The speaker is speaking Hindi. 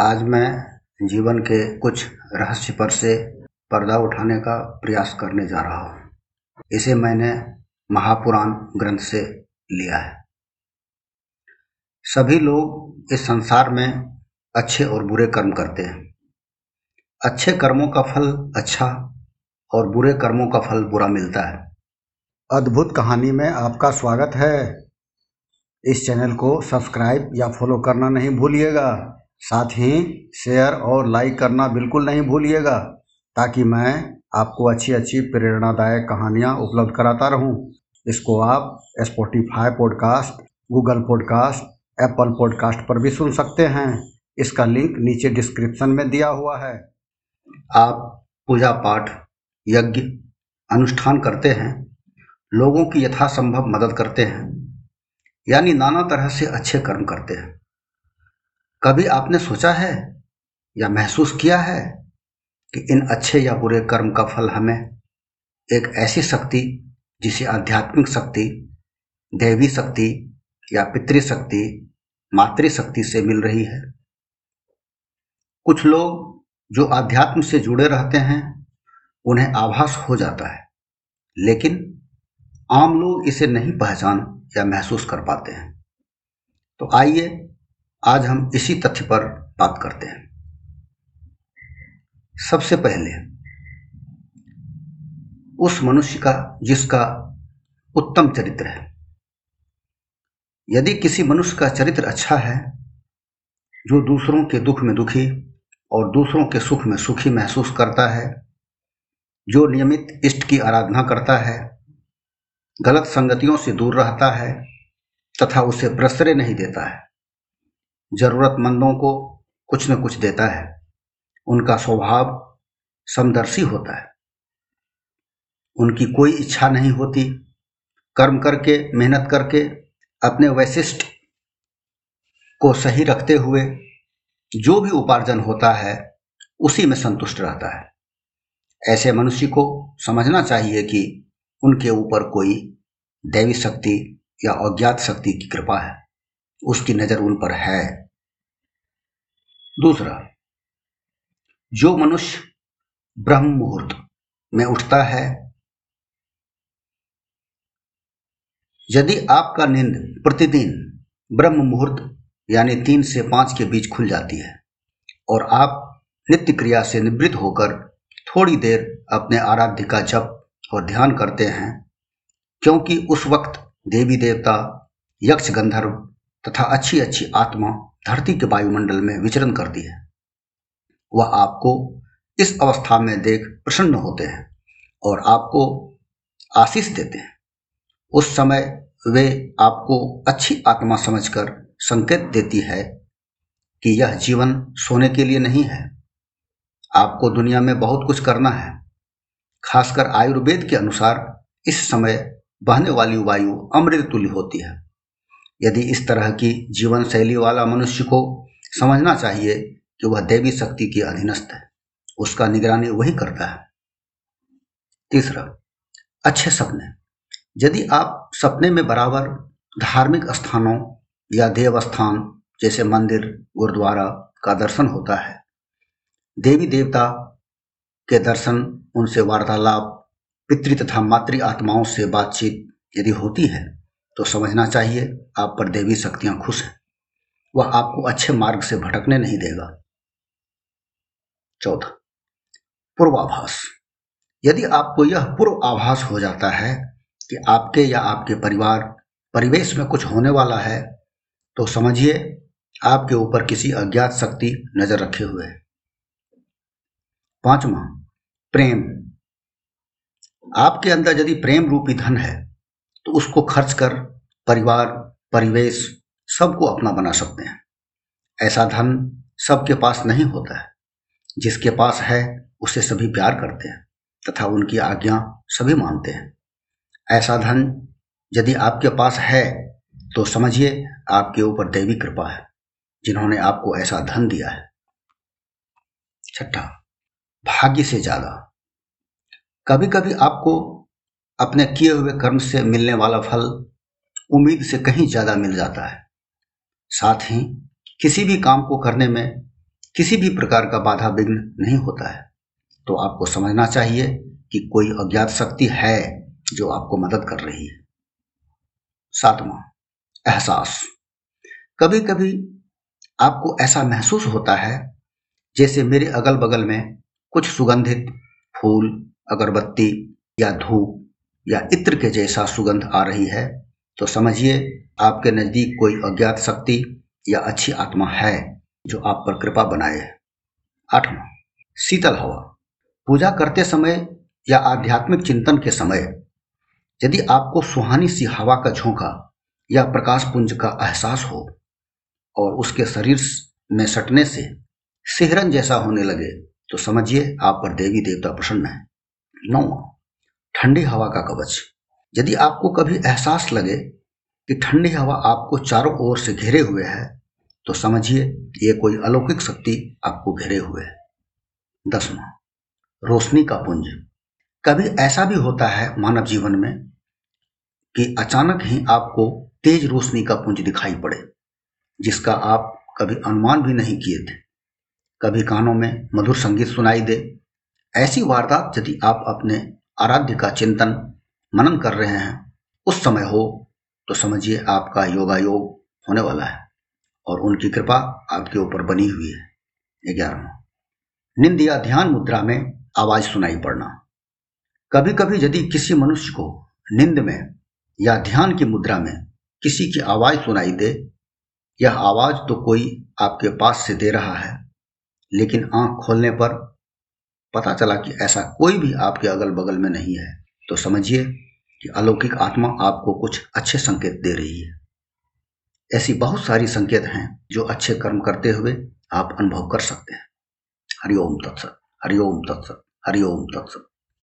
आज मैं जीवन के कुछ रहस्य पर से पर्दा उठाने का प्रयास करने जा रहा हूँ। इसे मैंने महापुराण ग्रंथ से लिया है। सभी लोग इस संसार में अच्छे और बुरे कर्म करते हैं। अच्छे कर्मों का फल अच्छा और बुरे कर्मों का फल बुरा मिलता है। अद्भुत कहानी में आपका स्वागत है। इस चैनल को सब्सक्राइब या फॉलो करना नहीं भूलिएगा। साथ ही शेयर और लाइक करना बिल्कुल नहीं भूलिएगा, ताकि मैं आपको अच्छी अच्छी प्रेरणादायक कहानियाँ उपलब्ध कराता रहूँ। इसको आप Spotify podcast, Google podcast, Apple podcast पर भी सुन सकते हैं। इसका लिंक नीचे डिस्क्रिप्शन में दिया हुआ है। आप पूजा पाठ, यज्ञ, अनुष्ठान करते हैं, लोगों की यथासंभव मदद करते हैं, यानी नाना तरह से अच्छे कर्म करते हैं। कभी आपने सोचा है या महसूस किया है कि इन अच्छे या बुरे कर्म का फल हमें एक ऐसी शक्ति, जिसे आध्यात्मिक शक्ति, दैवी शक्ति या पितृशक्ति, मातृशक्ति से मिल रही है? कुछ लोग जो आध्यात्म से जुड़े रहते हैं उन्हें आभास हो जाता है, लेकिन आम लोग इसे नहीं पहचान या महसूस कर पाते हैं। तो आइए आज हम इसी तथ्य पर बात करते हैं। सबसे पहले उस मनुष्य का जिसका उत्तम चरित्र है। यदि किसी मनुष्य का चरित्र अच्छा है, जो दूसरों के दुख में दुखी और दूसरों के सुख में सुखी महसूस करता है, जो नियमित इष्ट की आराधना करता है, गलत संगतियों से दूर रहता है तथा उसे प्रश्रय नहीं देता है, जरूरतमंदों को कुछ न कुछ देता है, उनका स्वभाव समदर्शी होता है, उनकी कोई इच्छा नहीं होती, कर्म करके, मेहनत करके अपने वैशिष्ट को सही रखते हुए जो भी उपार्जन होता है उसी में संतुष्ट रहता है। ऐसे मनुष्य को समझना चाहिए कि उनके ऊपर कोई दैवी शक्ति या अज्ञात शक्ति की कृपा है, उसकी नज़र उन पर है। दूसरा, जो मनुष्य ब्रह्म मुहूर्त में उठता है, यदि आपका नींद प्रतिदिन ब्रह्म मुहूर्त यानी 3 से 5 के बीच खुल जाती है और आप नित्य क्रिया से निवृत्त होकर थोड़ी देर अपने आराध्य का जप और ध्यान करते हैं, क्योंकि उस वक्त देवी देवता, यक्ष, गंधर्व तथा अच्छी अच्छी आत्मा धरती के वायुमंडल में विचरण करती है। वह आपको इस अवस्था में देख प्रसन्न होते हैं और आपको आशीष देते हैं। उस समय वे आपको अच्छी आत्मा समझकर संकेत देती है कि यह जीवन सोने के लिए नहीं है, आपको दुनिया में बहुत कुछ करना है। खासकर आयुर्वेद के अनुसार इस समय बहने वाली वायु अमृत तुल्य होती है। यदि इस तरह की जीवन शैली वाला मनुष्य को समझना चाहिए कि वह दैवी शक्ति की अधीनस्थ है, उसका निगरानी वही करता है। तीसरा, अच्छे सपने। यदि आप सपने में बराबर धार्मिक स्थानों या देवस्थान जैसे मंदिर, गुरुद्वारा का दर्शन होता है, देवी देवता के दर्शन, उनसे वार्तालाप, पितृ तथा मातृ आत्माओं से बातचीत यदि होती है, तो समझना चाहिए आप पर देवी शक्तियां खुश हैं। वह आपको अच्छे मार्ग से भटकने नहीं देगा। चौथा, पूर्वाभास। यदि आपको यह पूर्वाभास हो जाता है कि आपके या आपके परिवार परिवेश में कुछ होने वाला है, तो समझिए आपके ऊपर किसी अज्ञात शक्ति नजर रखे हुए है। पांचवा, प्रेम। आपके अंदर यदि प्रेम रूपी धन है तो उसको खर्च कर परिवार, परिवेश सबको अपना बना सकते हैं। ऐसा धन सबके पास नहीं होता है। जिसके पास है उसे सभी प्यार करते हैं तथा उनकी आज्ञा सभी मानते हैं। ऐसा धन यदि आपके पास है तो समझिए आपके ऊपर दैवी कृपा है, जिन्होंने आपको ऐसा धन दिया है। छठा, भाग्य से ज्यादा। कभी कभी आपको अपने किए हुए कर्म से मिलने वाला फल उम्मीद से कहीं ज़्यादा मिल जाता है। साथ ही किसी भी काम को करने में किसी भी प्रकार का बाधा विघ्न नहीं होता है। तो आपको समझना चाहिए कि कोई अज्ञात शक्ति है जो आपको मदद कर रही है। 7वां, एहसास। कभी कभी आपको ऐसा महसूस होता है जैसे मेरे अगल बगल में कुछ सुगंधित फूल, अगरबत्ती या धूप या इत्र के जैसा सुगंध आ रही है, तो समझिए आपके नज़दीक कोई अज्ञात शक्ति या अच्छी आत्मा है जो आप पर कृपा बनाए है। 8वां, शीतल हवा। पूजा करते समय या आध्यात्मिक चिंतन के समय यदि आपको सुहानी सी हवा का झोंका या प्रकाश पुंज का एहसास हो और उसके शरीर में सटने से सिहरन जैसा होने लगे, तो समझिए आप पर देवी देवता प्रसन्न है। 9वां, ठंडी हवा का कवच। यदि आपको कभी एहसास लगे कि ठंडी हवा आपको चारों ओर से घेरे हुए है, तो समझिए ये कोई अलौकिक शक्ति आपको घेरे हुए है। 10वां, रोशनी का पुंज। कभी ऐसा भी होता है मानव जीवन में कि अचानक ही आपको तेज रोशनी का पुंज दिखाई पड़े जिसका आप कभी अनुमान भी नहीं किए थे। कभी कानों में मधुर संगीत सुनाई दे। ऐसी वारदात यदि आप अपने आराध्य का चिंतन मनन कर रहे हैं उस समय हो, तो समझिए आपका योगायोग होने वाला है और उनकी कृपा आपके ऊपर बनी हुई है। 11वां, निंद या ध्यान मुद्रा में आवाज़ सुनाई पड़ना। कभी कभी यदि किसी मनुष्य को निंद में या ध्यान की मुद्रा में किसी की आवाज़ सुनाई दे, यह आवाज़ तो कोई आपके पास से दे रहा है, लेकिन आँख खोलने पर पता चला कि ऐसा कोई भी आपके अगल बगल में नहीं है, तो समझिए कि अलौकिक आत्मा आपको कुछ अच्छे संकेत दे रही है। ऐसी बहुत सारी संकेत हैं जो अच्छे कर्म करते हुए आप अनुभव कर सकते हैं। हरिओम तत्सत, हरिओम तत्सत, हरिओम तत्सत।